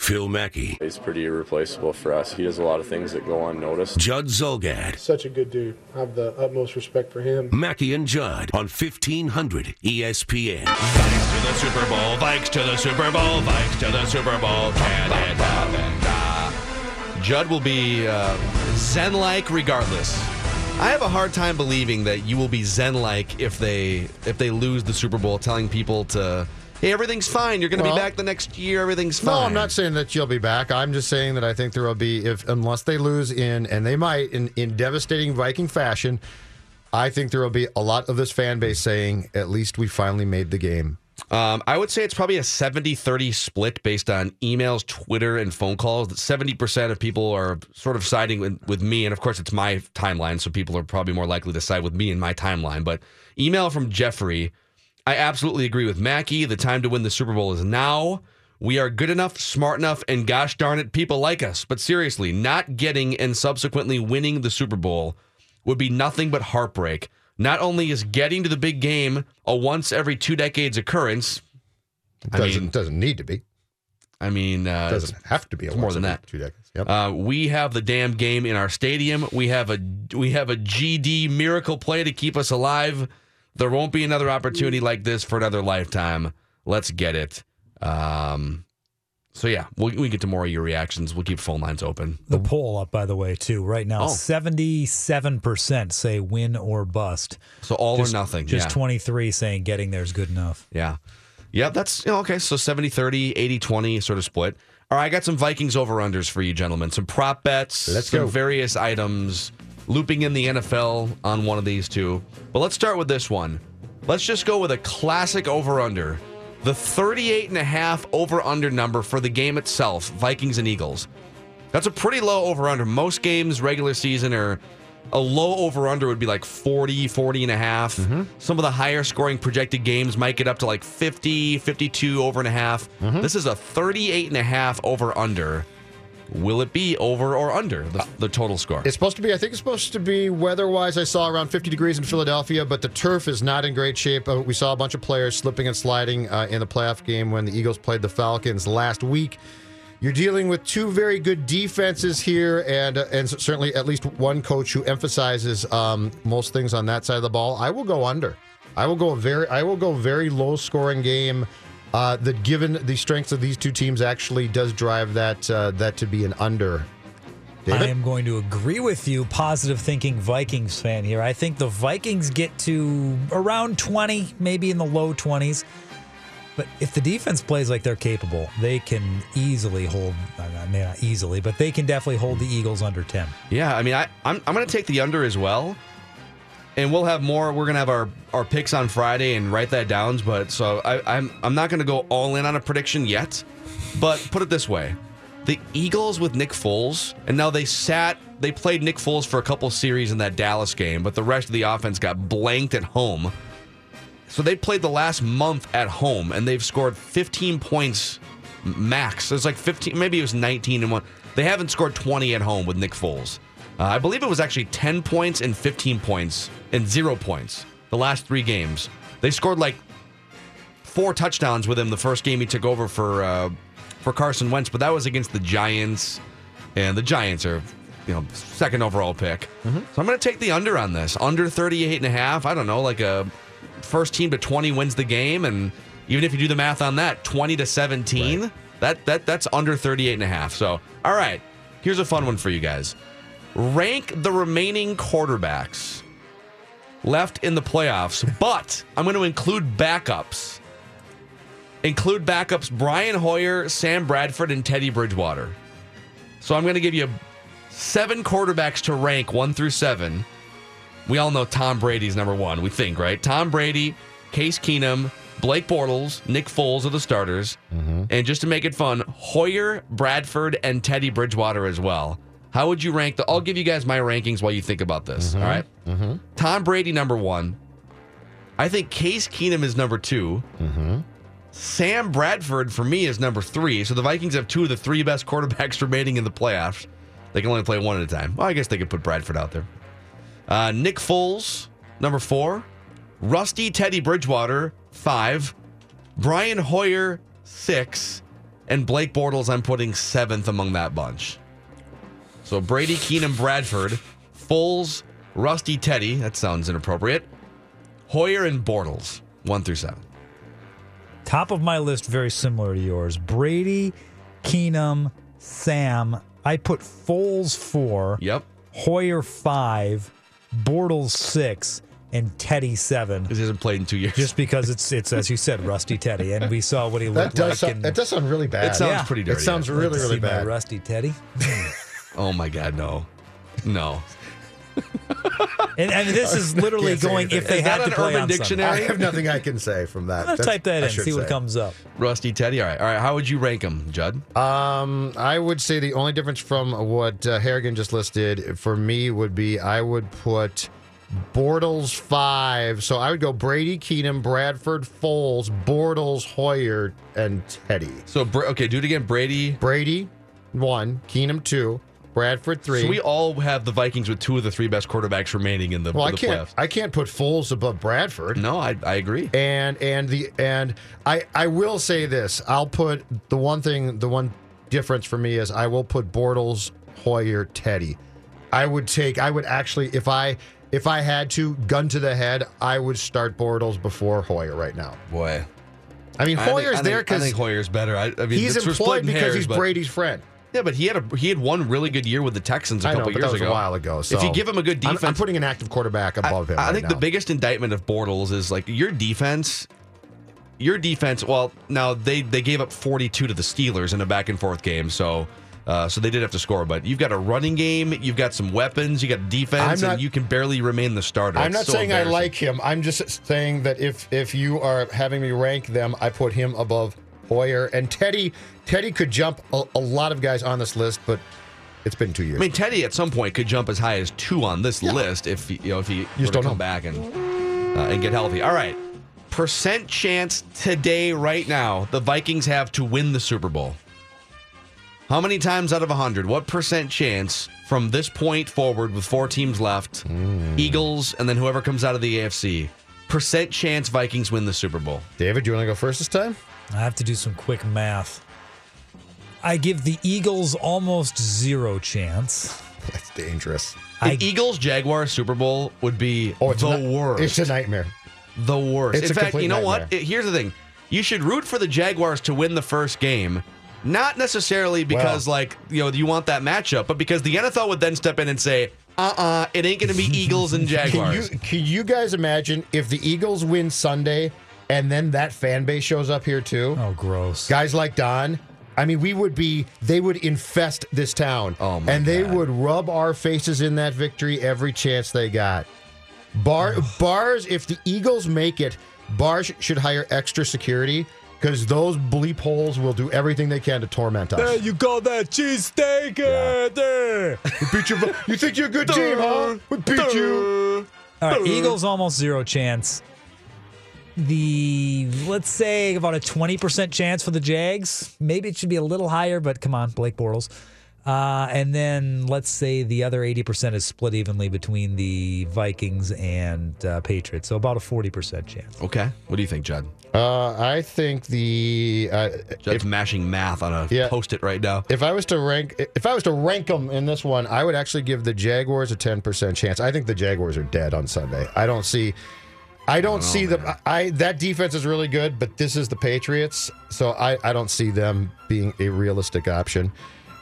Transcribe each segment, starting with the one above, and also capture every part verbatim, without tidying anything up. Phil Mackey. He's pretty irreplaceable for us. He does a lot of things that go unnoticed. Judd Zolgad. Such a good dude. I have the utmost respect for him. Mackey and Judd on fifteen hundred E S P N. Vikes to the Super Bowl. Vikes to the Super Bowl. Vikes to the Super Bowl. Canada. Judd will be uh, zen-like regardless. I have a hard time believing that you will be zen-like if they if they lose the Super Bowl, telling people to... Hey, everything's fine. You're going to well, be back the next year. Everything's fine. No, I'm not saying that you'll be back. I'm just saying that I think there will be, if unless they lose in, and they might, in, in devastating Viking fashion, I think there will be a lot of this fan base saying, at least we finally made the game. Um, I would say it's probably a seventy thirty split based on emails, Twitter, and phone calls. seventy percent of people are sort of siding with, with me, and of course it's my timeline, so people are probably more likely to side with me in my timeline. But email from Jeffrey... I absolutely agree with Mackey. The time to win the Super Bowl is now. We are good enough, smart enough, and gosh darn it, people like us. But seriously, not getting and subsequently winning the Super Bowl would be nothing but heartbreak. Not only is getting to the big game a once every two decades occurrence. It doesn't, I mean, doesn't need to be. I mean, uh, it doesn't have to be a once more than every that. two decades. Yep. Uh, we have the damn game in our stadium. We have a we have a G D miracle play to keep us alive. There won't be another opportunity like this for another lifetime. Let's get it. Um, so, yeah, we'll, we get to more of your reactions. We'll keep phone lines open. The poll up, by the way, too. Right now, oh. seventy-seven percent say win or bust. So all just, or nothing. Just yeah. twenty-three saying getting there is good enough. Yeah. Yeah, that's, you know, okay, so seventy thirty, eighty twenty sort of split. All right, I got some Vikings over-unders for you, gentlemen. Some prop bets. Let's some go. Various items. Looping in the N F L on one of these two. But let's start with this one. Let's just go with a classic over-under. The thirty-eight and a half over-under number for the game itself, Vikings and Eagles. That's a pretty low over-under. Most games regular season are a low over-under would be like forty, forty and a half. Mm-hmm. Some of the higher scoring projected games might get up to like fifty, fifty-two over and a half. Mm-hmm. This is a thirty-eight and a half over-under. Will it be over or under the, the total score? It's supposed to be, I think it's supposed to be weather-wise, I saw around fifty degrees in Philadelphia, but the turf is not in great shape. Uh, we saw a bunch of players slipping and sliding uh, in the playoff game when the Eagles played the Falcons last week. You're dealing with two very good defenses here, and uh, and certainly at least one coach who emphasizes um, most things on that side of the ball. I will go under. I will go very, I will go very low-scoring game. Uh, that given the strengths of these two teams actually does drive that uh, that to be an under. David? I am going to agree with you, positive thinking Vikings fan here. I think the Vikings get to around twenty, maybe in the low twenties. But if the defense plays like they're capable, they can easily hold, I mean, not easily, but they can definitely hold the Eagles under ten. Yeah, I mean, I, I'm, I'm going to take the under as well. And we'll have more. We're going to have our, our picks on Friday and write that down. But so I, I'm I'm not going to go all in on a prediction yet. But put it this way. The Eagles with Nick Foles, and now they sat, they played Nick Foles for a couple series in that Dallas game, but the rest of the offense got blanked at home. So they played the last month at home, and they've scored fifteen points max. So it's like fifteen, maybe it was nineteen and one. They haven't scored twenty at home with Nick Foles. Uh, I believe it was actually ten points and fifteen points and zero points the last three games. They scored like four touchdowns with him the first game he took over for uh, for Carson Wentz, but that was against the Giants, and the Giants are, you know, second overall pick. Mm-hmm. So I'm going to take the under on this. Under thirty-eight and a half, I don't know, like a first team to twenty wins the game, and even if you do the math on that, twenty to seventeen, right. That that that's under thirty-eight and a half. So, all right, here's a fun one for you guys. Rank the remaining quarterbacks left in the playoffs, but I'm going to include backups. Include backups Brian Hoyer, Sam Bradford, and Teddy Bridgewater. So I'm going to give you seven quarterbacks to rank one through seven. We all know Tom Brady's number one, we think, right? Tom Brady, Case Keenum, Blake Bortles, Nick Foles are the starters. Mm-hmm. And just to make it fun, Hoyer, Bradford, and Teddy Bridgewater as well. How would you rank the... I'll give you guys my rankings while you think about this, mm-hmm. all right? Mm-hmm. Tom Brady, number one. I think Case Keenum is number two. Mm-hmm. Sam Bradford, for me, is number three. So the Vikings have two of the three best quarterbacks remaining in the playoffs. They can only play one at a time. Well, I guess they could put Bradford out there. Uh, Nick Foles, number four. Rusty Teddy Bridgewater, five. Brian Hoyer, six. And Blake Bortles, I'm putting seventh among that bunch. So Brady, Keenum, Bradford, Foles, Rusty Teddy, that sounds inappropriate, Hoyer, and Bortles, one through seven. Top of my list, very similar to yours. Brady, Keenum, Sam. I put Foles, four. Yep. Hoyer, five. Bortles, six. And Teddy, seven. Because he hasn't played in two years. Just because it's, it's as you said, Rusty Teddy. And we saw what he looked that like. So, in, that does sound really bad. It sounds yeah. pretty dirty. It sounds really, really, really bad. Rusty Teddy. Oh, my God, no. No. and, and this is literally going if they is had to play Urban on Dictionary? Sunday. I have nothing I can say from that. I'm going to type that I in and see what comes up. Rusty Teddy. All right. All right. How would you rank him, Judd? Um, I would say the only difference from what uh, Harrigan just listed for me would be I would put Bortles five. So I would go Brady, Keenum, Bradford, Foles, Bortles, Hoyer, and Teddy. So, okay, do it again. Brady. Brady, one. Keenum, two. Bradford, three. So we all have the Vikings with two of the three best quarterbacks remaining in the, well, in the I can't, playoffs. I can't put Foles above Bradford. No, I, I agree. And and the and I I will say this. I'll put the one thing, the one difference for me is I will put Bortles, Hoyer, Teddy. I would take, I would actually, if I if I had to, gun to the head, I would start Bortles before Hoyer right now. Boy. I mean, Hoyer's I think, there because I, I think Hoyer's better. I, I mean, he's employed because hairs, he's but... Brady's friend. Yeah, but he had a he had one really good year with the Texans a I couple know, but years that was ago. A while ago. So if you give him a good defense, I'm, I'm putting an active quarterback above I, him. I right think now. The biggest indictment of Bortles is like your defense. Your defense. Well, now they they gave up forty-two to the Steelers in a back and forth game, so uh, so they did have to score. But you've got a running game, you've got some weapons, you got defense, not, and you can barely remain the starter. I'm it's not so saying I like him. I'm just saying that if if you are having me rank them, I put him above Hoyer and Teddy. Teddy could jump a, a lot of guys on this list, but it's been two years. I mean, Teddy at some point could jump as high as two on this yeah. list if you know if he you were to come know. back and uh, and get healthy. All right, percent chance today, right now, the Vikings have to win the Super Bowl. How many times out of a hundred? What percent chance from this point forward, with four teams left, mm. Eagles, and then whoever comes out of the A F C? Percent chance Vikings win the Super Bowl. David, do you want to go first this time? I have to do some quick math. I give the Eagles almost zero chance. That's dangerous. The I, Eagles Jaguars Super Bowl would be oh, the not, worst. It's a nightmare. The worst. It's in fact, you know nightmare. What? It, here's the thing. You should root for the Jaguars to win the first game, not necessarily because well, like, you know, you want that matchup, but because the N F L would then step in and say, "Uh-uh, it ain't going to be Eagles and Jaguars." Can you, can you guys imagine if the Eagles win Sunday? And then that fan base shows up here, too. Oh, gross. Guys like Don. I mean, we would be, they would infest this town. Oh, my And they God. would rub our faces in that victory every chance they got. Bar, bars, if the Eagles make it, bars should hire extra security because those bleep holes will do everything they can to torment us. There you go, that cheesesteak. Yeah. There. We beat your, you think you're a good team, huh? We beat you. All right, Eagles almost zero chance. The, let's say, about a twenty percent chance for the Jags. Maybe it should be a little higher, but come on, Blake Bortles. Uh, and then let's say the other eighty percent is split evenly between the Vikings and uh, Patriots. So about a forty percent chance. Okay. What do you think, Judd? Uh, I think the... Uh, Judd's if, mashing math on a yeah, post-it right now. If I was to rank if I was to rank them in this one, I would actually give the Jaguars a ten percent chance. I think the Jaguars are dead on Sunday. I don't see... I don't oh, see man. the I that defense is really good, but this is the Patriots, so I, I don't see them being a realistic option.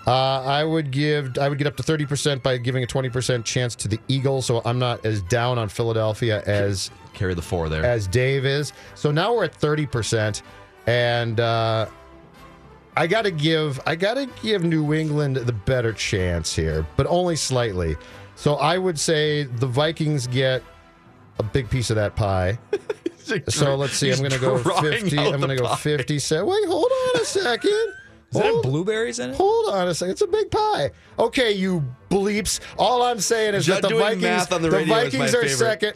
Uh, I would give I would get up to thirty percent by giving a twenty percent chance to the Eagles, so I'm not as down on Philadelphia as carry the four there as Dave is. So now we're at thirty percent, and uh, I gotta give I gotta give New England the better chance here, but only slightly. So I would say the Vikings get a big piece of that pie. So let's see. He's I'm going to go fifty. I'm going to go fifty. Wait, hold on a second. Is hold, that blueberries in it? Hold on a second. It's a big pie. Okay, you bleeps. All I'm saying is Judd that the Vikings, the the Vikings are favorite. second.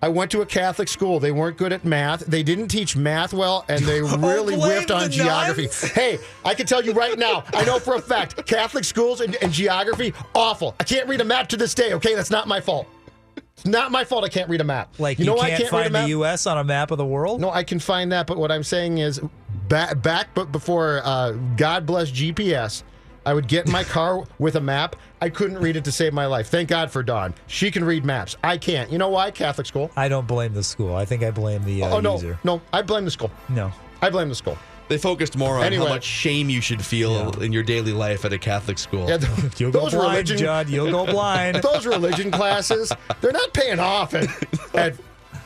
I went to a Catholic school. They weren't good at math. They didn't teach math well, and they really oh, whiffed on geography. Nuns. Hey, I can tell you right now, I know for a fact, Catholic schools and, and geography, awful. I can't read a map to this day, okay? That's not my fault. It's not my fault I can't read a map. Like, you, know you can't, I can't find read a map? the U S on a map of the world? No, I can find that, but what I'm saying is, back, back before uh, God bless G P S, I would get in my car with a map. I couldn't read it to save my life. Thank God for Dawn. She can read maps. I can't. You know why? Catholic school. I don't blame the school. I think I blame the uh, oh, no, user. No, I blame the school. No. I blame the school. They focused more on anyway. how much shame you should feel yeah. in your daily life at a Catholic school. Yeah, th- you'll go blind, religion, Judd. You'll go blind. Those religion classes, they're not paying off at, at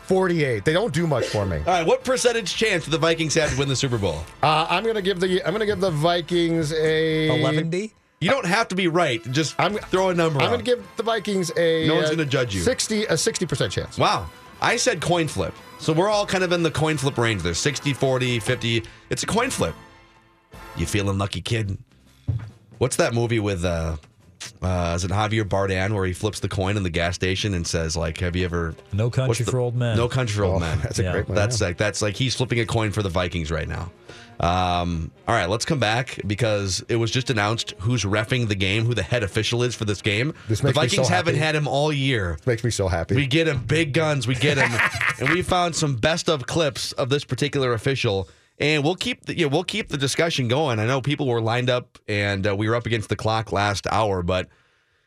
forty-eight. They don't do much for me. All right, what percentage chance do the Vikings have to win the Super Bowl? Uh, I'm gonna give the I'm gonna give the Vikings a eleven D. You don't have to be right. Just I'm, throw a number. I'm on. gonna give the Vikings a no one's uh, gonna judge you. Sixty a sixty percent chance. Wow. I said coin flip. So we're all kind of in the coin flip range there. sixty, forty, fifty. It's a coin flip. You feeling lucky, kid? What's that movie with, uh, uh, is it Javier Bardem where he flips the coin in the gas station and says, like, have you ever... No Country the, for Old Men. No Country for Old oh, Men. That's a yeah. great one. That's like, that's like he's flipping a coin for the Vikings right now. Um, all right, let's come back because it was just announced who's reffing the game, who the head official is for this game. This the Vikings so haven't had him all year. This makes me so happy. We get him, big guns, we get him. And we found some best of clips of this particular official. And we'll keep the, you know, we'll keep the discussion going. I know people were lined up and uh, we were up against the clock last hour, but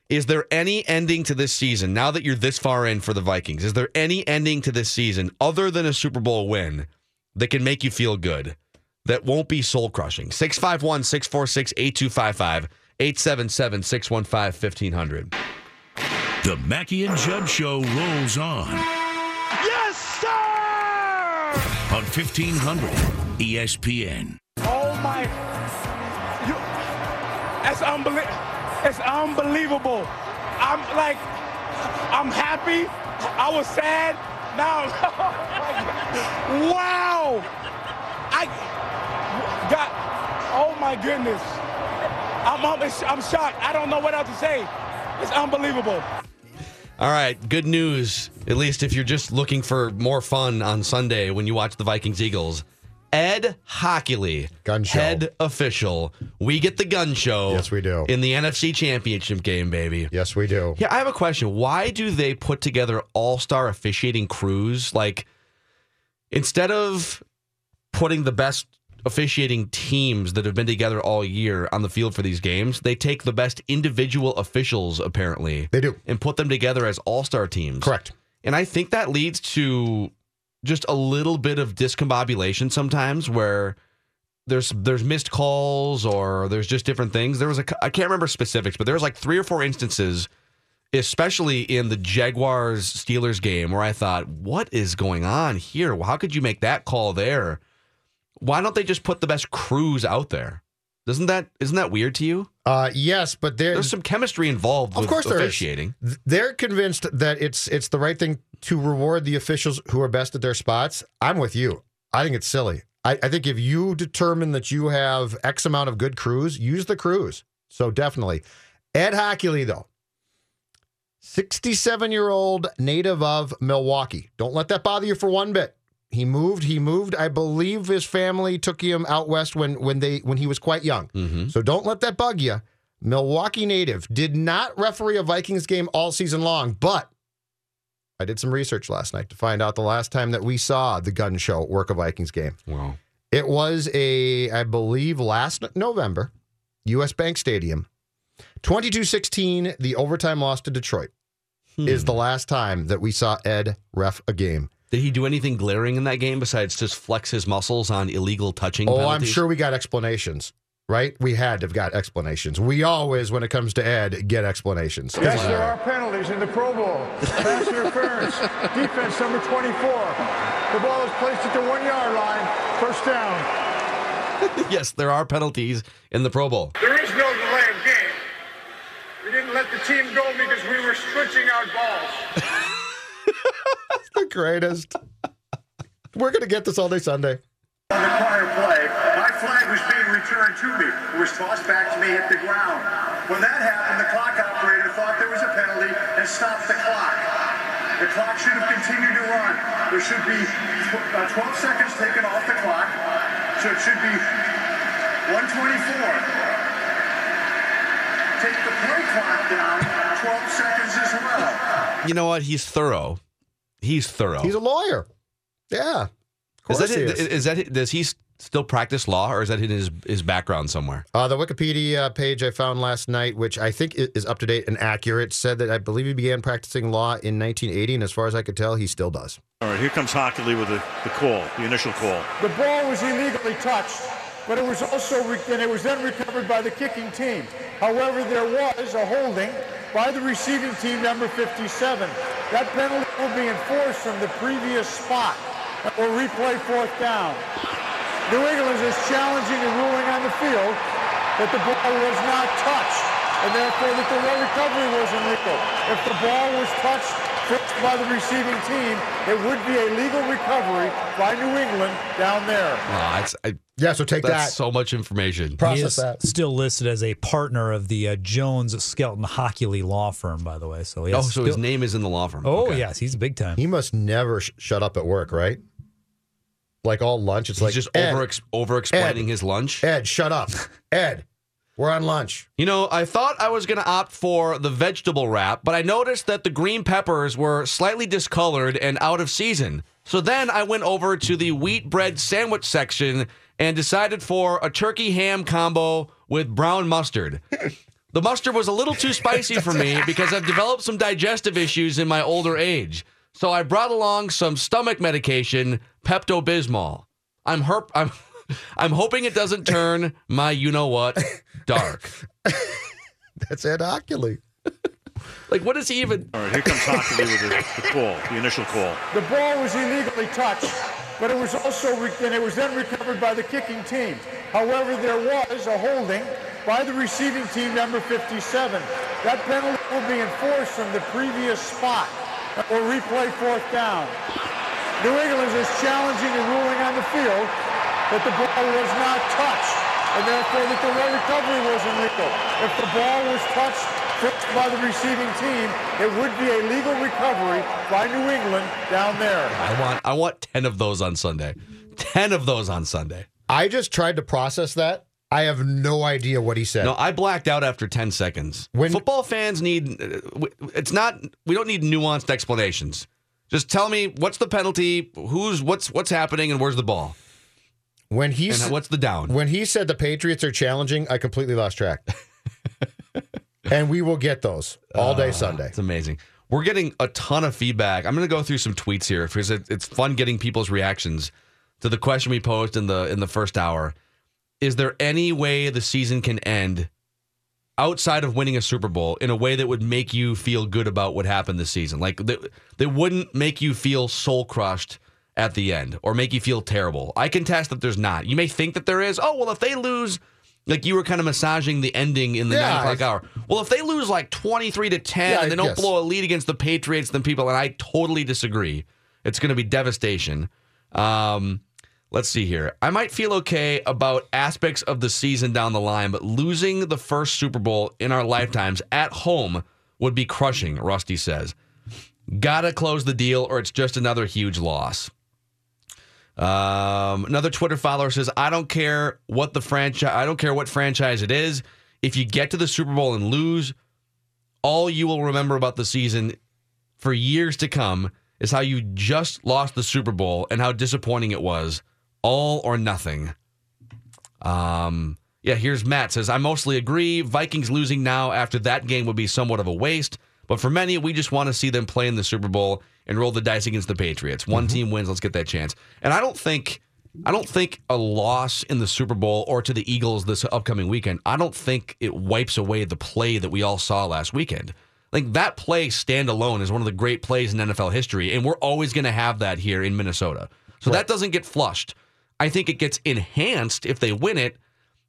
is there any ending to this season, now that you're this far in for the Vikings, is there any ending to this season other than a Super Bowl win that can make you feel good, that won't be soul-crushing? six five one, six four six, eight two five five, eight seven seven, six one five, fifteen hundred. The Mackey and Judd Show rolls on. Yes, sir! On fifteen hundred E S P N. Oh, my... You, that's unbelievable. It's unbelievable. I'm, like, I'm happy. I was sad. Now, like, wow! I... God, oh my goodness. I'm, I'm I'm shocked. I don't know what else to say. It's unbelievable. All right, good news. At least if you're just looking for more fun on Sunday when you watch the Vikings Eagles. Ed Hockley, gun show. Head official. We get the gun show. Yes, we do. In the N F C Championship game, baby. Yes, we do. Yeah, I have a question. Why do they put together all-star officiating crews? Like, instead of putting the best officiating teams that have been together all year on the field for these games, they take the best individual officials, apparently. They do. And put them together as all-star teams. Correct. And I think that leads to just a little bit of discombobulation sometimes where there's there's missed calls or there's just different things. There was a, I can't remember specifics, but there was like three or four instances, especially in the Jaguars-Steelers game, where I thought, what is going on here? How could you make that call there? Why don't they just put the best crews out there? Doesn't that isn't that weird to you? Uh, yes, but there, there's some chemistry involved with officiating. Of course there is. They're convinced that it's it's the right thing to reward the officials who are best at their spots. I'm with you. I think it's silly. I, I think if you determine that you have X amount of good crews, use the crews. So definitely. Ed Hockley, though, sixty-seven-year-old native of Milwaukee. Don't let that bother you for one bit. He moved. He moved. I believe his family took him out west when when they when he was quite young. Mm-hmm. So don't let that bug you. Milwaukee native did not referee a Vikings game all season long, but I did some research last night to find out the last time that we saw the gun show work a Vikings game. Wow! It was a, I believe, last November, U S Bank Stadium, twenty-two sixteen. The overtime loss to Detroit hmm. is the last time that we saw Ed ref a game. Did he do anything glaring in that game besides just flex his muscles on illegal touching? Oh, penalties? I'm sure we got explanations, right? We had to have got explanations. We always, when it comes to Ed, get explanations. Yes, there are penalties in the Pro Bowl. Pass interference, defense number twenty-four. The ball is placed at the one-yard line, first down. Yes, there are penalties in the Pro Bowl. There is no delay of game. We didn't let the team go because we were switching our balls. That's the greatest. We're going to get this all day Sunday. On the prior play, my flag was being returned to me. It was tossed back to me at the ground. When that happened, the clock operator thought there was a penalty and stopped the clock. The clock should have continued to run. There should be twelve seconds taken off the clock. So it should be one twenty-four. Take the play clock down, twelve seconds as well. You know what? He's thorough. He's thorough. He's a lawyer. Yeah. Of course is that, he is. Is that, does he still practice law, or is that in his, his background somewhere? Uh, the Wikipedia page I found last night, which I think is up to date and accurate, said that I believe he began practicing law in nineteen eighty, and as far as I could tell, he still does. All right, here comes Hockley with the, the call, the initial call. The ball was illegally touched, but it was also, re- and it was then recovered by the kicking team. However, there was a holding by the receiving team, number fifty-seven. That penalty will be enforced from the previous spot and will replay fourth down. New England is challenging the ruling on the field that the ball was not touched, and therefore that the recovery was illegal. If the ball was touched first by the receiving team, it would be a legal recovery by New England down there. Oh, it's, I- Yeah, so take That's that. So much information. Process he is that. Still listed as a partner of the uh, Jones Skelton Hockley law firm, by the way. So he oh, so still... his name is in the law firm. Oh, okay. Yes, he's big time. He must never sh- shut up at work, right? Like all lunch, it's he's like just over over explaining his lunch. Ed, shut up, Ed. We're on lunch. You know, I thought I was going to opt for the vegetable wrap, but I noticed that the green peppers were slightly discolored and out of season. So then I went over to the wheat bread sandwich section and decided for a turkey ham combo with brown mustard. The mustard was a little too spicy for me because I've developed some digestive issues in my older age. So I brought along some stomach medication, Pepto-Bismol. I'm herp- I'm I'm hoping it doesn't turn my you-know-what dark. That's Ed Hockley. Like, what is he even... All right, here comes Hockley with the, the call, the initial call. The ball was illegally touched, but it was also, re- and it was then recovered by the kicking team. However, there was a holding by the receiving team, number fifty-seven. That penalty will be enforced from the previous spot and will replay fourth down. New England is challenging the ruling on the field that the ball was not touched, and therefore that the recovery was illegal. If the ball was touched first by the receiving team, it would be a legal recovery by New England down there. I want I want ten of those on Sunday. ten of those on Sunday. I just tried to process that. I have no idea what he said. No, I blacked out after ten seconds. When football fans need, it's not, we don't need nuanced explanations. Just tell me what's the penalty, who's what's what's happening, and where's the ball. When he and what's the down? When he said the Patriots are challenging, I completely lost track. And we will get those all day uh, Sunday. It's amazing. We're getting a ton of feedback. I'm going to go through some tweets here because it, it's fun getting people's reactions to the question we posed in the in the first hour. Is there any way the season can end outside of winning a Super Bowl in a way that would make you feel good about what happened this season? Like they, they wouldn't make you feel soul crushed at the end or make you feel terrible. I contest that there's not. You may think that there is. Oh, well, if they lose... Like you were kind of massaging the ending in the yeah, nine o'clock hour. Well, if they lose like twenty-three to ten yeah, and they don't yes. blow a lead against the Patriots, then people, and I totally disagree. It's going to be devastation. Um, let's see here. I might feel okay about aspects of the season down the line, but losing the first Super Bowl in our lifetimes at home would be crushing, Rusty says. Gotta close the deal or it's just another huge loss. Um, another Twitter follower says, I don't care what the franchise, I don't care what franchise it is. If you get to the Super Bowl and lose, all you will remember about the season for years to come is how you just lost the Super Bowl and how disappointing it was. All or nothing. Um, yeah, here's Matt says, I mostly agree. Vikings losing now after that game would be somewhat of a waste, but for many, we just want to see them play in the Super Bowl and roll the dice against the Patriots. One mm-hmm. team wins. Let's get that chance. And I don't think I don't think a loss in the Super Bowl or to the Eagles this upcoming weekend, I don't think it wipes away the play that we all saw last weekend. Like, that play standalone is one of the great plays in N F L history, and we're always going to have that here in Minnesota. So right. that doesn't get flushed. I think it gets enhanced if they win it,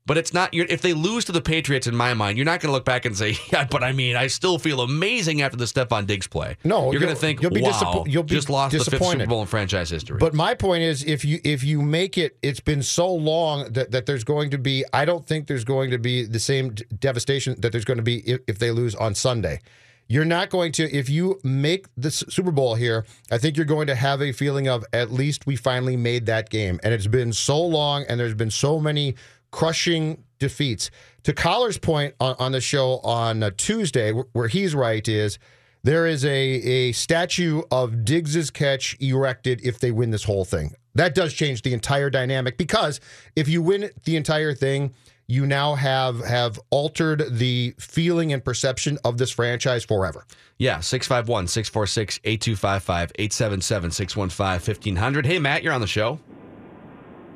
but it's not. You're, if they lose to the Patriots, in my mind, you're not going to look back and say, "Yeah, but I mean, I still feel amazing after the Stephon Diggs play." No, you're going to think, you'll be "Wow, disapp- you'll be just lost the fifth Super Bowl in franchise history." But my point is, if you if you make it, it's been so long that, that there's going to be. I don't think there's going to be the same d- devastation that there's going to be if, if they lose on Sunday. You're not going to, if you make the Super Bowl here, I think you're going to have a feeling of, at least we finally made that game. And it's been so long, and there's been so many crushing defeats. To Collar's point on, on the show on Tuesday, where he's right, is there is a, a statue of Diggs' catch erected if they win this whole thing. That does change the entire dynamic, because if you win the entire thing, you now have have altered the feeling and perception of this franchise forever. Yeah, six five one, six four six, eight two five five, eight seven seven, six one five, one five zero zero. Hey, Matt, you're on the show.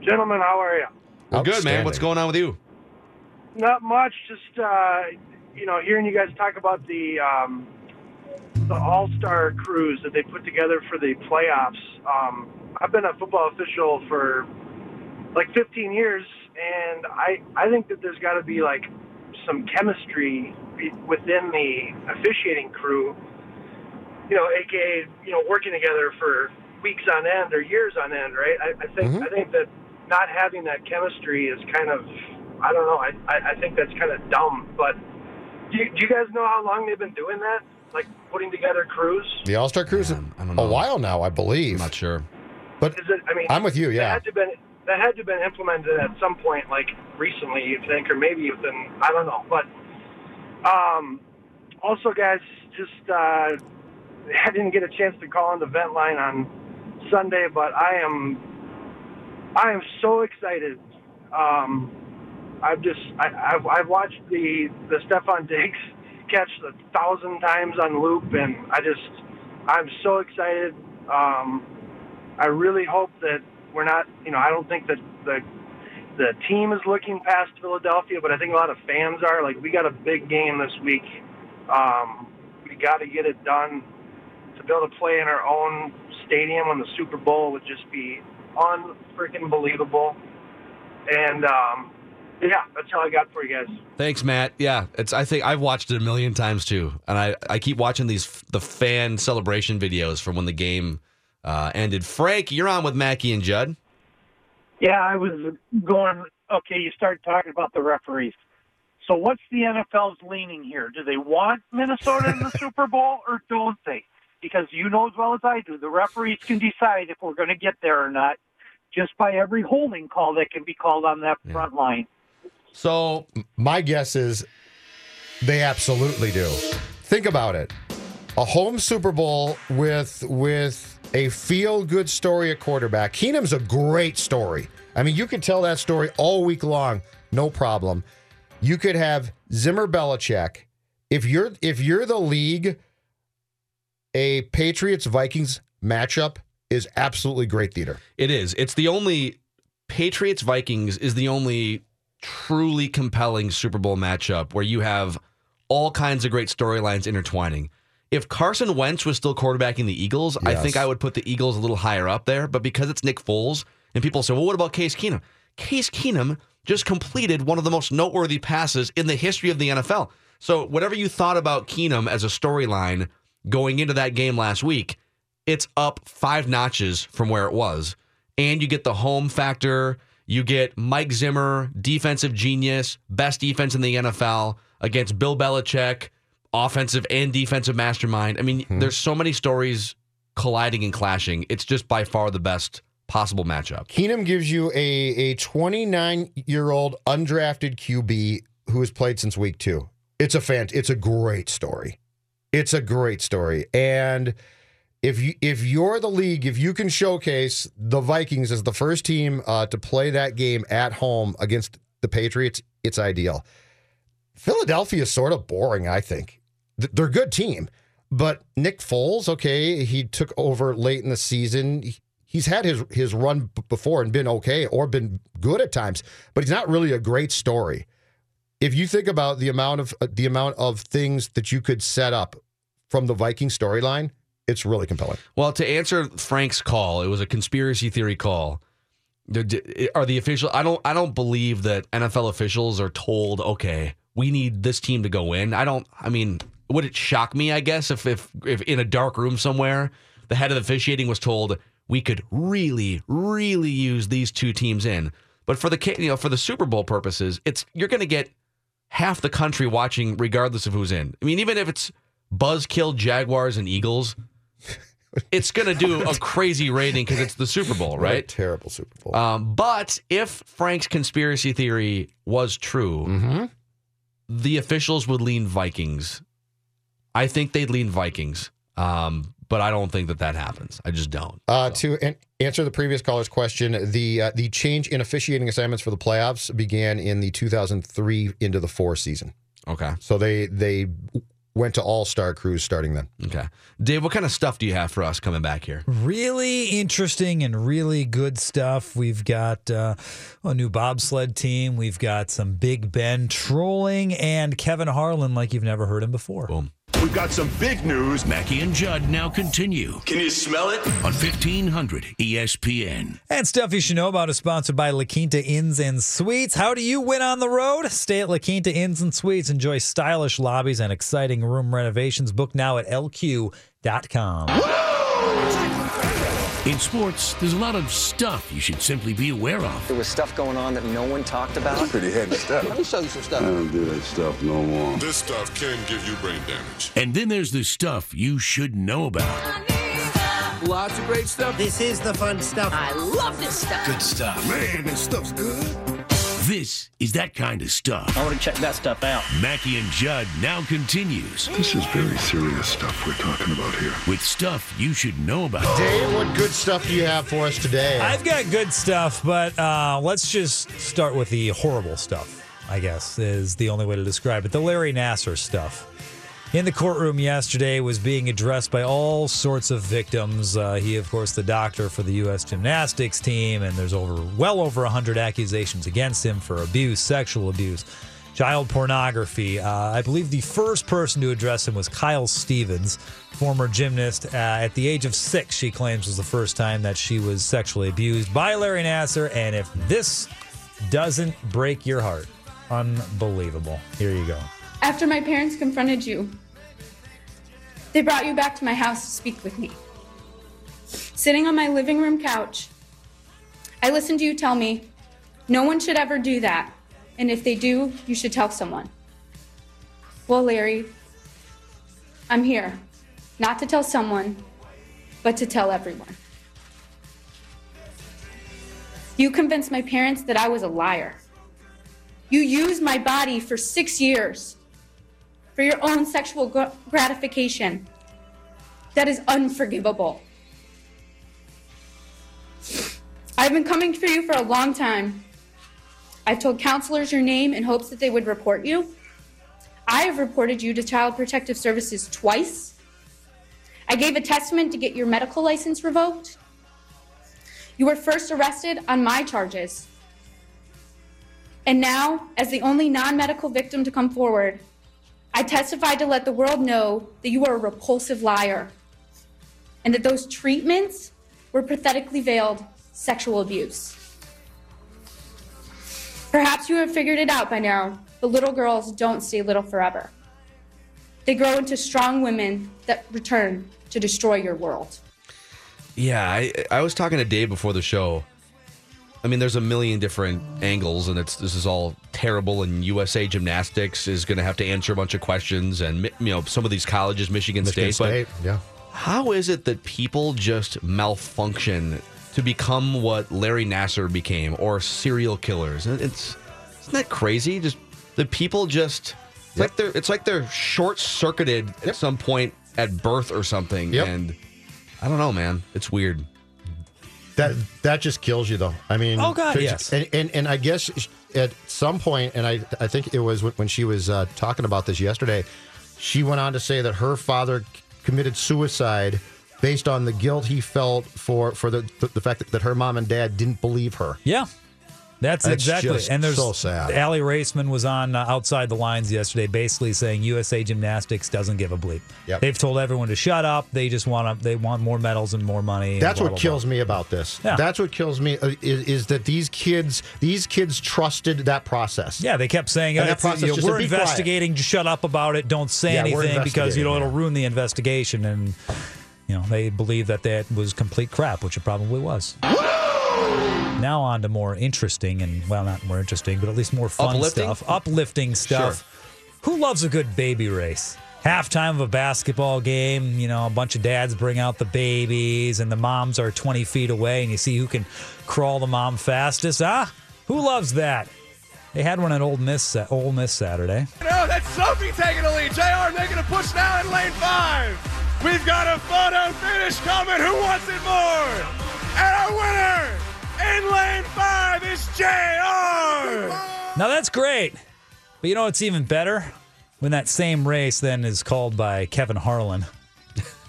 Gentlemen, how are you? Well, good, man. What's going on with you? Not much. Just, uh, you know, hearing you guys talk about the, um, the all-star crews that they put together for the playoffs. Um, I've been a football official for like fifteen years. And I, I think that there's got to be, like, some chemistry within the officiating crew, you know, a k a, you know, working together for weeks on end or years on end, right? I, I think mm-hmm. I think that not having that chemistry is kind of, I don't know, I, I, I think that's kind of dumb. But do you, do you guys know how long they've been doing that, like putting together crews? The All-Star Crews? Yeah, I don't know. A while now, I believe. I'm not sure. But is it, I mean, I'm with you, yeah. That had to have been implemented at some point, like recently, you think, or maybe within, I don't know. But um, also, guys, just, uh, I didn't get a chance to call on the vent line on Sunday, but I am, I am so excited. Um, I've just, I, I've, I've watched the, the Stephon Diggs catch a thousand times on loop, and I just, I'm so excited. Um, I really hope that we're not, you know, I don't think that the the team is looking past Philadelphia, but I think a lot of fans are. Like, we got a big game this week. Um, we got to get it done. To be able to play in our own stadium on the Super Bowl would just be un-freaking believable. And, um, yeah, that's all I got for you guys. Thanks, Matt. Yeah, it's. I think I've watched it a million times, too. And I, I keep watching these the fan celebration videos from when the game Uh, ended. Frank, you're on with Mackey and Judd. Yeah, I was going, okay, you start talking about the referees. So what's the N F L's leaning here? Do they want Minnesota in the Super Bowl, or don't they? Because you know as well as I do, the referees can decide if we're going to get there or not just by every holding call that can be called on that yeah. front line. So my guess is they absolutely do. Think about it. A home Super Bowl with with a feel-good story at quarterback. Keenum's a great story. I mean, you could tell that story all week long, no problem. You could have Zimmer Belichick. If you're if you're the league, a Patriots-Vikings matchup is absolutely great theater. It is. It's the only Patriots-Vikings is the only truly compelling Super Bowl matchup where you have all kinds of great storylines intertwining. If Carson Wentz was still quarterbacking the Eagles, yes. I think I would put the Eagles a little higher up there. But because it's Nick Foles, and people say, well, what about Case Keenum? Case Keenum just completed one of the most noteworthy passes in the history of the N F L. So whatever you thought about Keenum as a storyline going into that game last week, it's up five notches from where it was. And you get the home factor. You get Mike Zimmer, defensive genius, best defense in the N F L against Bill Belichick, offensive and defensive mastermind. I mean, hmm. there's so many stories colliding and clashing. It's just by far the best possible matchup. Keenum gives you a, a twenty-nine-year-old undrafted Q B who has played since week two. It's a fan. It's a great story. It's a great story. And if you if you're the league, if you can showcase the Vikings as the first team uh, to play that game at home against the Patriots, it's ideal. Philadelphia is sort of boring, I think. They're a good team. But Nick Foles, okay, he took over late in the season. He, he's had his, his run b- before and been okay or been good at times, but he's not really a great story. If you think about the amount of uh, the amount of things that you could set up from the Viking storyline, it's really compelling. Well, to answer Frank's call, it was a conspiracy theory call. Are the official? I don't. I don't believe that N F L officials are told, okay, we need this team to go in. I don't. I mean, would it shock me? I guess if if if in a dark room somewhere, the head of officiating was told we could really, really use these two teams in. But for the you know for the Super Bowl purposes, it's you're going to get half the country watching regardless of who's in. I mean, even if it's buzzkill Jaguars and Eagles. It's going to do a crazy rating because it's the Super Bowl, right? What a terrible Super Bowl. Um, but if Frank's conspiracy theory was true, mm-hmm. the officials would lean Vikings. I think they'd lean Vikings, um, but I don't think that that happens. I just don't. Uh, so. To an- answer the previous caller's question, the uh, the change in officiating assignments for the playoffs began in the two thousand three into the four season. Okay. So they they... went to all-star crews starting then. Okay. Dave, what kind of stuff do you have for us coming back here? Really interesting and really good stuff. We've got uh, a new bobsled team. We've got some Big Ben trolling and Kevin Harlan like you've never heard him before. Boom. We've got some big news. Mackey and Judd now continue. Can you smell it? On fifteen hundred E S P N. And stuff you should know about is sponsored by La Quinta Inns and Suites. How do you win on the road? Stay at La Quinta Inns and Suites. Enjoy stylish lobbies and exciting room renovations. Book now at L Q dot com. In sports, there's a lot of stuff you should simply be aware of. There was stuff going on that no one talked about. That's pretty heavy stuff. Let me show you some stuff. I don't do that stuff no more. This stuff can give you brain damage. And then there's the stuff you should know about. Lots of great stuff. This is the fun stuff. I love this stuff. Good stuff. Man, this stuff's good. This is that kind of stuff. I want to check that stuff out. Mackey and Judd now continues. This is very serious stuff we're talking about here. With stuff you should know about. Dave, what good stuff do you have for us today? I've got good stuff, but uh, let's just start with the horrible stuff, I guess, is the only way to describe it. The Larry Nassar stuff. In the courtroom yesterday was being addressed by all sorts of victims. Uh, he, of course, the doctor for the U S Gymnastics team, and there's over well over one hundred accusations against him for abuse, sexual abuse, child pornography. Uh, I believe the first person to address him was Kyle Stevens, former gymnast. Uh, at the age of six, she claims was the first time that she was sexually abused by Larry Nassar. And if this doesn't break your heart, unbelievable. Here you go. After my parents confronted you, they brought you back to my house to speak with me. Sitting on my living room couch, I listened to you tell me, no one should ever do that. And if they do, you should tell someone. Well, Larry, I'm here, not to tell someone, but to tell everyone. You convinced my parents that I was a liar. You used my body for six years. For your own sexual gratification. That is unforgivable. I've been coming for you for a long time. I've told counselors your name in hopes that they would report you. I have reported you to Child Protective Services twice. I gave a testament to get your medical license revoked. You were first arrested on my charges. And now, as the only non-medical victim to come forward, I testified to let the world know that you are a repulsive liar and that those treatments were pathetically veiled sexual abuse. Perhaps you have figured it out by now, but little girls don't stay little forever. They grow into strong women that return to destroy your world. Yeah, I, I was talking to Dave before the show. I mean, there's a million different angles, and it's this is all terrible, and U S A Gymnastics is going to have to answer a bunch of questions, and you know some of these colleges, Michigan, Michigan State, State, but yeah. How is it that people just malfunction to become what Larry Nassar became, or serial killers? It's isn't that crazy? Just the people just it's yep. like they're it's like they're short-circuited yep. at some point at birth or something, yep. and I don't know, man. It's weird. That that just kills you, though. I mean, oh God, yes. And, and and I guess at some point, and I I think it was when she was uh, talking about this yesterday, she went on to say that her father committed suicide based on the guilt he felt for, for the, the fact that, that her mom and dad didn't believe her. Yeah. That's, That's exactly. And there's so sad. Allie Raceman was on uh, Outside the Lines yesterday basically saying U S A Gymnastics doesn't give a bleep. Yep. They've told everyone to shut up. They just want to, they want more medals and more money. That's blah, what blah, kills blah. me about this. Yeah. That's what kills me uh, is, is that these kids these kids trusted that process. Yeah, they kept saying, oh, that process, you know, we're investigating, quiet. just shut up about it, don't say yeah, anything because you know yeah. it'll ruin the investigation. And you know they believe that that was complete crap, which it probably was. Now on to more interesting and, well, not more interesting, but at least more fun uplifting. stuff. Uplifting stuff. Sure. Who loves a good baby race? Halftime of a basketball game, you know, a bunch of dads bring out the babies and the moms are twenty feet away and you see who can crawl the mom fastest. Huh? Who loves that? They had one at Ole Miss, uh, Ole Miss Saturday. No, that's Sophie taking a lead. J R making a push now in lane five. We've got a photo finish coming. Who wants it more? And our winner in lane five is J R. Now that's great. But you know what's even better? When that same race then is called by Kevin Harlan.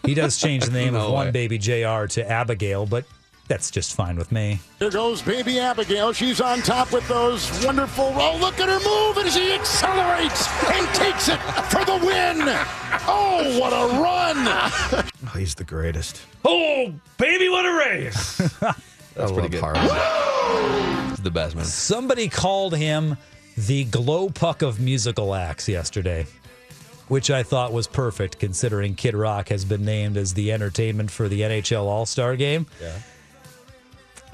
He does change the name no of one way. baby J R to Abigail, but that's just fine with me. Here goes baby Abigail. She's on top with those wonderful... Oh, look at her move as she accelerates and takes it for the win. Oh, what a run. Oh, he's the greatest. Oh, baby, what a race. That's I pretty good. He's the best, man. Somebody called him the glow puck of musical acts yesterday, which I thought was perfect considering Kid Rock has been named as the entertainment for the N H L All-Star Game. Yeah.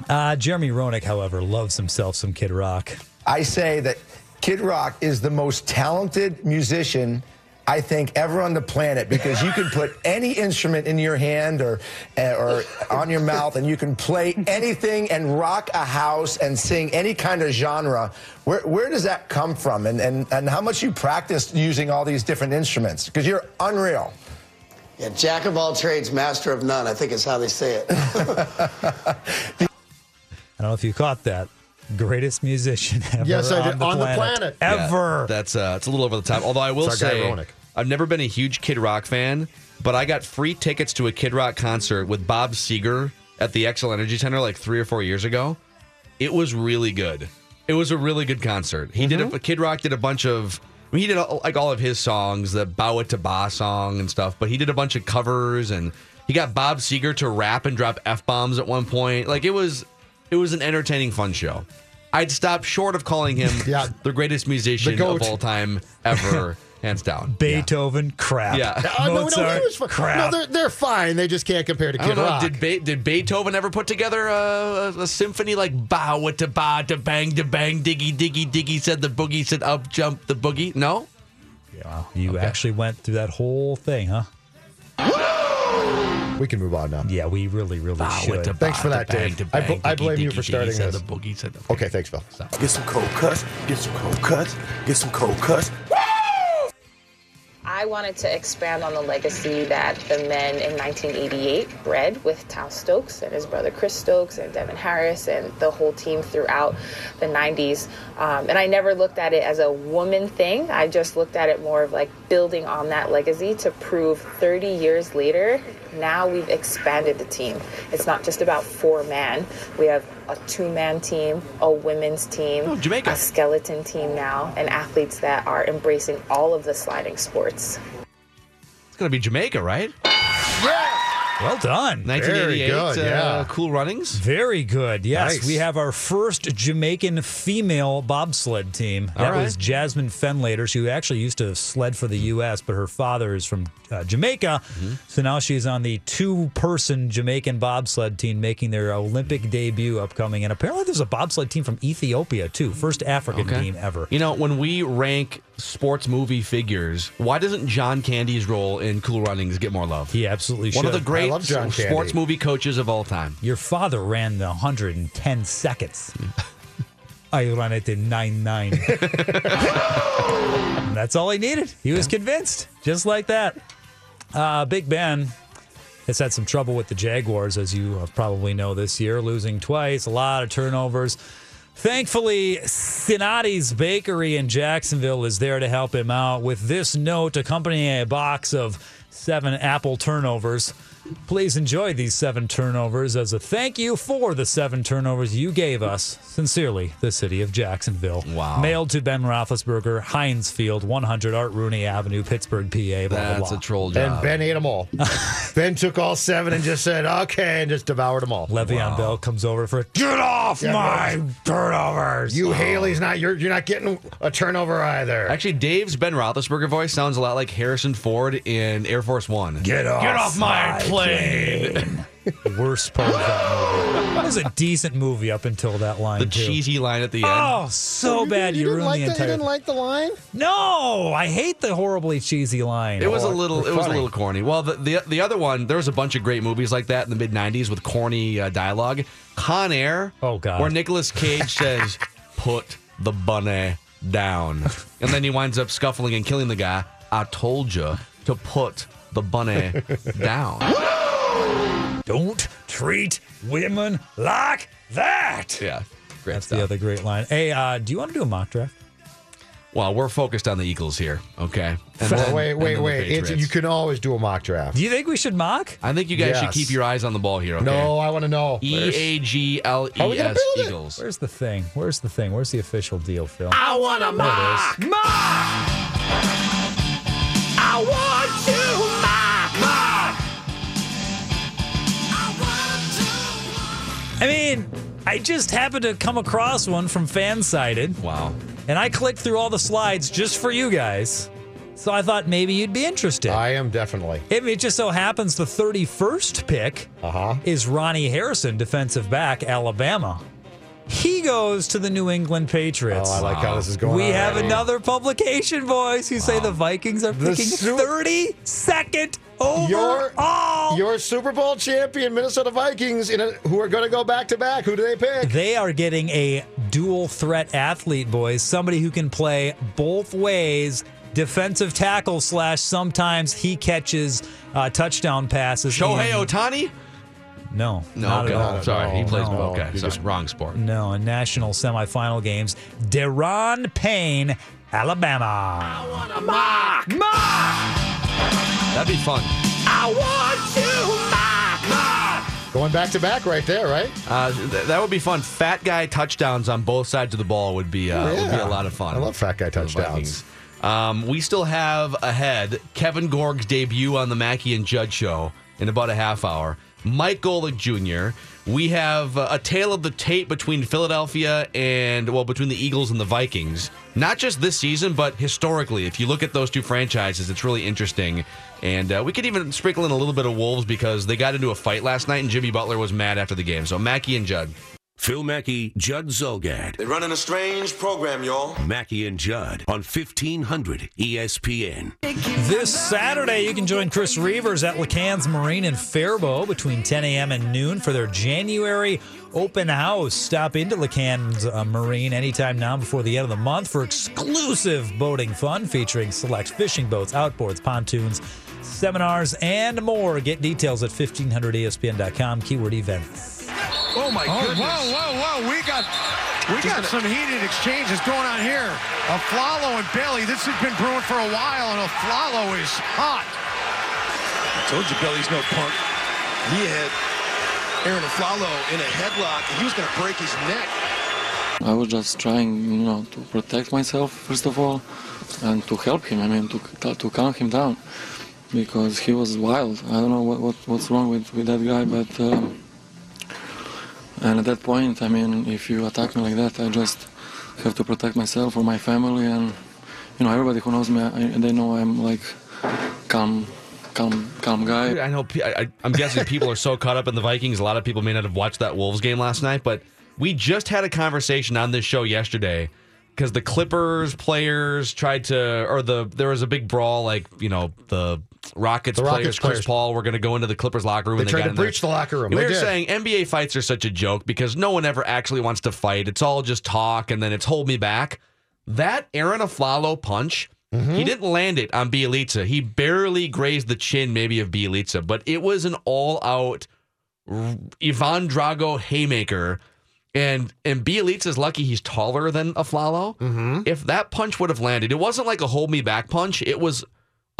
Uh, Jeremy Roenick, however, loves himself some Kid Rock. I say that Kid Rock is the most talented musician, I think, ever on the planet, because you can put any instrument in your hand or, or on your mouth and you can play anything and rock a house and sing any kind of genre. Where, where does that come from? And, and, and how much you practice using all these different instruments? Because you're unreal. Yeah, jack of all trades, master of none, I think is how they say it. I don't know if you caught that. Greatest musician ever yes, I did. on, the, on planet. the planet. Ever. Yeah, that's uh, it's a little over the top. Although I will say, I've never been a huge Kid Rock fan, but I got free tickets to a Kid Rock concert with Bob Seger at the Xcel Energy Center like three or four years ago. It was really good. It was a really good concert. He mm-hmm. did a, Kid Rock did a bunch of, I mean, he did a, like all of his songs, the Bow It to Ba song and stuff, but he did a bunch of covers and he got Bob Seger to rap and drop F-bombs at one point. Like it was... It was an entertaining, fun show. I'd stop short of calling him yeah. the greatest musician the of all time ever, hands down. Beethoven, yeah. crap. Yeah. Uh, Mozart, no, no, he was for, crap. No, they're, they're fine. They just can't compare to Kid Rock. Did, Be- did Beethoven ever put together a, a symphony like bow to ba to bang to bang diggy diggy diggy said the boogie said up jump the boogie? No. Yeah, wow. You okay. actually went through that whole thing, huh? We can move on now. Yeah, we really, really bah, should. Bah, thanks for that, Dave. Bang, bang, I, b- I blame diggy, you for starting this. The boogie, the boogie. Okay, thanks, Phil. Stop. Get some cold cuts. Get some cold cuts. Get some cold cuts. Woo! I wanted to expand on the legacy that the men in nineteen eighty-eight bred with Tal Stokes and his brother Chris Stokes and Devin Harris and the whole team throughout the nineties. Um, and I never looked at it as a woman thing. I just looked at it more of like building on that legacy to prove thirty years later... Now we've expanded the team. It's not just about four man. We have a two-man team, a women's team, oh, Jamaica. a skeleton team now, and athletes that are embracing all of the sliding sports. It's going to be Jamaica, right? Yeah! Well done. nineteen eighty-eight, Very good, uh, yeah. Cool runnings. Very good, yes. Nice. We have our first Jamaican female bobsled team. That all right. was Jasmine Fenlaters, who actually used to sled for the U S, but her father is from uh, Jamaica. Mm-hmm. So now she's on the two-person Jamaican bobsled team making their Olympic debut upcoming. And apparently there's a bobsled team from Ethiopia, too. First African okay. team ever. You know, when we rank sports movie figures, why doesn't John Candy's role in Cool Runnings get more love? He absolutely should. One of the great I love John sports Candy. movie coaches of all time. Your father ran the one hundred ten seconds. I ran it in nine nine. That's all he needed. He was convinced, just like that. Uh, Big Ben has had some trouble with the Jaguars, as you probably know this year, losing twice, a lot of turnovers. Thankfully, Sinati's Bakery in Jacksonville is there to help him out with this note accompanying a box of seven Apple turnovers. Please enjoy these seven turnovers as a thank you for the seven turnovers you gave us. Sincerely, the city of Jacksonville. Wow. Mailed to Ben Roethlisberger, Heinz Field, one hundred Art Rooney Avenue, Pittsburgh, P A. Blah, blah, blah. That's a troll job. And Ben ate them all. Ben took all seven and just said, okay, and just devoured them all. Le'Veon wow. Bell comes over for, get off yeah, my no. turnovers. You, oh. Haley's not, you're, you're not getting a turnover either. Actually, Dave's Ben Roethlisberger voice sounds a lot like Harrison Ford in Air Force One. Get off, get off my plane. Plane. Worst part of that movie. It was a decent movie up until that line. The too. cheesy line at the end. Oh, so oh, you, bad. You, you ruined like the entire. You didn't like the line? No, I hate the horribly cheesy line. It was oh, a little. It funny. was a little corny. Well, the, the the other one. There was a bunch of great movies like that in the mid nineties with corny uh, dialogue. Con Air. Oh God. Where Nicolas Cage says, "Put the bunny down," and then he winds up scuffling and killing the guy. I told you to put the bunny down. Don't treat women like that. Yeah, great That's stuff. the other great line. Hey, uh, do you want to do a mock draft? Well, we're focused on the Eagles here, okay? And then, wait, wait, and wait. It's, you can always do a mock draft. Do you think we should mock? I think you guys yes. should keep your eyes on the ball here, okay? No, I want to know. E A G L E S, Eagles. Where's the thing? Where's the thing? Where's the official deal, Phil? I want to mock! Mock! I want to mock! I mean, I just happened to come across one from Fansided. Wow. And I clicked through all the slides just for you guys. So I thought maybe you'd be interested. I am definitely. It, it just so happens the thirty-first pick uh-huh. is Ronnie Harrison, defensive back, Alabama. He goes to the New England Patriots. Oh, I like wow. how this is going we on. We have right another now. publication, boys, who wow. say the Vikings are picking thirty-second overall. Your, your Super Bowl champion Minnesota Vikings, in a, who are going to go back-to-back. Who do they pick? They are getting a dual-threat athlete, boys, somebody who can play both ways, defensive tackle slash sometimes he catches uh, touchdown passes. Shohei Ohtani? No, no, not okay. at all. Sorry, no, he plays no, well. Okay, sorry, just, wrong sport. No, in national semifinal games, Deron Payne, Alabama. I want to mock. Mock. That'd be fun. I want to mock. Mock. Going back to back right there, right? Uh, th- that would be fun. Fat guy touchdowns on both sides of the ball would be uh, yeah. would be a lot of fun. I love fat guy touchdowns. Um, we still have ahead Kevin Gorg's debut on the Mackey and Judd show in about a half hour. Mike Golick Junior We have uh, a tale of the tape between Philadelphia and, well, between the Eagles and the Vikings. Not just this season, but historically. If you look at those two franchises, it's really interesting. And uh, we could even sprinkle in a little bit of Wolves because they got into a fight last night and Jimmy Butler was mad after the game. So Mackey and Judd. Phil Mackey, Judd Zolgad. They're running a strange program, y'all. Mackey and Judd on fifteen hundred E S P N. This Saturday, you can join Chris Reavers at Lacan's Marine in Faribault between ten a.m. and noon for their January open house. Stop into Lacan's uh, Marine anytime now before the end of the month for exclusive boating fun featuring select fishing boats, outboards, pontoons, seminars, and more. Get details at fifteen hundred E S P N dot com, keyword events. Oh, my oh, goodness. Whoa, whoa, whoa. We got we got some heated exchanges going on here. Aflalo and Bailey. This has been brewing for a while, and Aflalo is hot. I told you Bailey's no punk. He had Aaron Aflalo in a headlock, and he was going to break his neck. I was just trying, you know, to protect myself, first of all, and to help him. I mean, to to calm him down because he was wild. I don't know what, what what's wrong with, with that guy, but... Um, And at that point, I mean, if you attack me like that, I just have to protect myself or my family, and you know, everybody who knows me, I, they know I'm like calm, calm, calm guy. I know. I, I'm guessing people are so caught up in the Vikings. A lot of people may not have watched that Wolves game last night, but we just had a conversation on this show yesterday because the Clippers players tried to, or the there was a big brawl, like you know the. Rockets, the Rockets players, players, Chris Paul, we're going to go into the Clippers locker room. They and they tried got to breach there. the locker room. We they were did. saying N B A fights are such a joke because no one ever actually wants to fight. It's all just talk, and then it's hold me back. That Aaron Aflalo punch, mm-hmm. he didn't land it on Bjelica. He barely grazed the chin maybe of Bjelica, but it was an all-out Ivan Drago haymaker. And and Bjelica's lucky he's taller than Aflalo. Mm-hmm. If that punch would have landed, it wasn't like a hold me back punch. It was...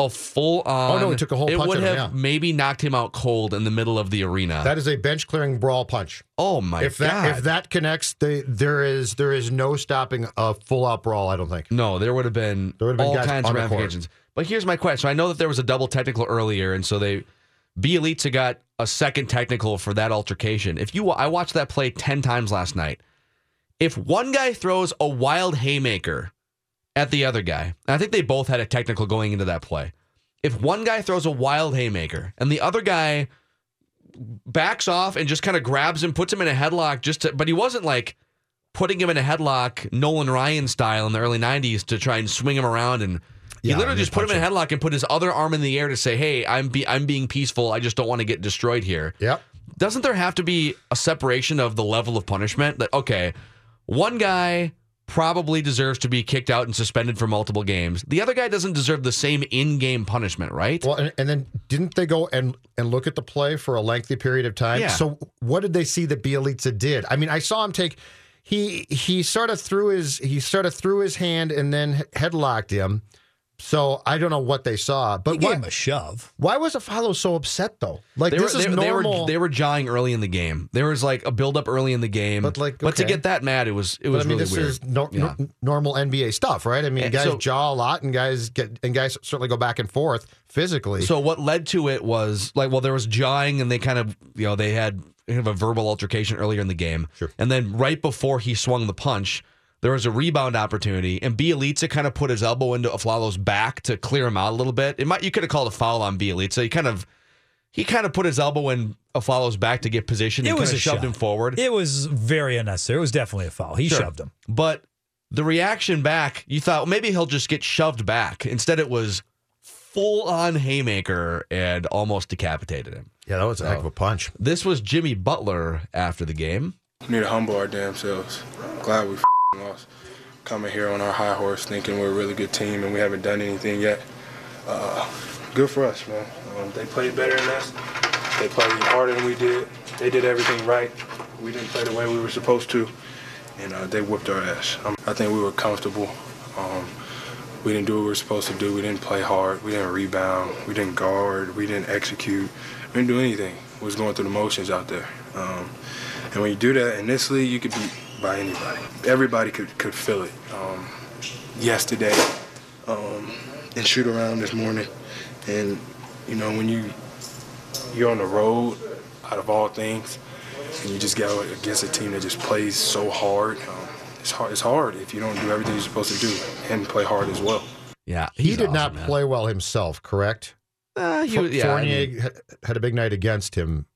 a full on. Oh no, it took a whole. It punch would have him, yeah. maybe knocked him out cold in the middle of the arena. That is a bench clearing brawl punch. Oh my if that, god! If that connects, they, there is there is no stopping a full out brawl. I don't think. No, there would have been, there would have been all guys kinds of ramifications. But here's my question: I know that there was a double technical earlier, and so they B Elitsa got a second technical for that altercation. If you, I watched that play ten times last night. If one guy throws a wild haymaker at the other guy, and I think they both had a technical going into that play. If one guy throws a wild haymaker and the other guy backs off and just kind of grabs him, puts him in a headlock, just to, but he wasn't like putting him in a headlock Nolan Ryan style in the early nineties to try and swing him around, and yeah, he literally just put him in a headlock and put his other arm in the air to say, "Hey, I'm be- I'm being peaceful. I just don't want to get destroyed here." Yep. Doesn't there have to be a separation of the level of punishment? That okay. One guy probably deserves to be kicked out and suspended for multiple games. The other guy doesn't deserve the same in-game punishment, right? Well, and, and then didn't they go and, and look at the play for a lengthy period of time? Yeah. So what did they see that Bielitsa did? I mean, I saw him take he he sort of threw his he sort of threw his hand and then headlocked him. So I don't know what they saw, but he gave why, him a shove. Why was Afalo so upset though? Like they this were, is they, normal. They were, they were jawing early in the game. There was like a build up early in the game, but like, okay. but to get that mad, it was it was but, I mean, really this weird. Is no, yeah. n- normal N B A stuff, right? I mean, and guys so, jaw a lot, and guys get and guys certainly go back and forth physically. So what led to it was like, well, there was jawing, and they kind of you know they had kind of a verbal altercation earlier in the game, sure. and then right before he swung the punch. There was a rebound opportunity, and Bielitsa kind of put his elbow into Aflalo's back to clear him out a little bit. It might you could have called a foul on Bielitsa. He kind of he kind of put his elbow in Aflalo's back to get positioned and it was kind of shoved shot. him forward. It was very unnecessary. It was definitely a foul. He sure. shoved him. But the reaction back, you thought well, maybe he'll just get shoved back. Instead, it was full-on haymaker and almost decapitated him. Yeah, that was so, a heck of a punch. This was Jimmy Butler after the game. We need to humble our damn selves. I'm glad we f- lost coming here on our high horse thinking we're a really good team and we haven't done anything yet. Uh, good for us, man. Um, they played better than us. They played harder than we did. They did everything right. We didn't play the way we were supposed to, and uh, they whooped our ass. Um, I think we were comfortable. Um, we didn't do what we were supposed to do. We didn't play hard. We didn't rebound. We didn't guard. We didn't execute. We didn't do anything. We was going through the motions out there. Um, and when you do that in this league, you could be by anybody. Everybody could, could feel it. Um, yesterday, um, and shoot around this morning. And, you know, when you, you're on the road, out of all things, and you just go against a team that just plays so hard, um, it's hard, it's hard if you don't do everything you're supposed to do and play hard as well. Yeah, he did awesome, not man. play well himself, correct? Uh, he, F- yeah, Fournier I mean, had a big night against him,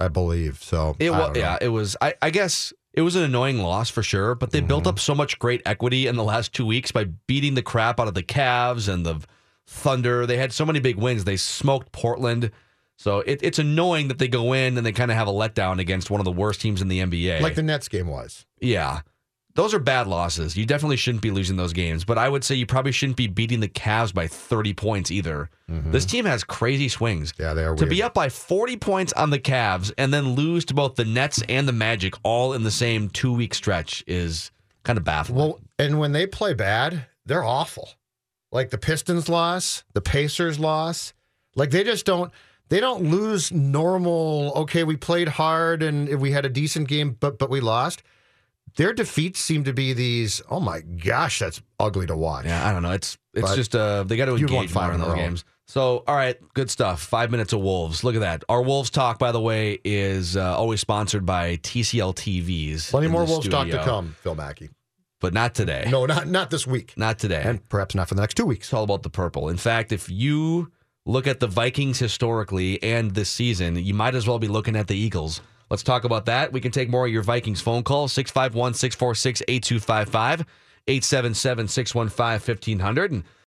I believe, so. It was, yeah, it was, I, I guess... It was an annoying loss for sure, but they mm-hmm. built up so much great equity in the last two weeks by beating the crap out of the Cavs and the Thunder. They had so many big wins. They smoked Portland. So it, it's annoying that they go in and they kind of have a letdown against one of the worst teams in the N B A. Like the Nets game was. Yeah. Those are bad losses. You definitely shouldn't be losing those games, but I would say you probably shouldn't be beating the Cavs by thirty points either. Mm-hmm. This team has crazy swings. Yeah, they are weird. To be up by forty points on the Cavs and then lose to both the Nets and the Magic all in the same two-week stretch is kind of baffling. Well, and when they play bad, they're awful. Like the Pistons loss, the Pacers loss. Like they just don't... They don't lose normal, okay, we played hard and we had a decent game, but but we lost. Their defeats seem to be these. Oh my gosh, that's ugly to watch. Yeah, I don't know. It's it's but just uh, they got to engage more in those games. So, all right, good stuff. Five minutes of Wolves. Look at that. Our Wolves talk, by the way, is uh, always sponsored by T C L T Vs. Plenty more Wolves studio. Talk to come, Phil Mackey, but not today. No, not not this week. Not today, and perhaps not for the next two weeks. It's all about the purple. In fact, if you look at the Vikings historically and this season, you might as well be looking at the Eagles. Let's talk about that. We can take more of your Vikings phone calls, six five one, six four six, eight two five five, eight seven seven, six one five, fifteen hundred. And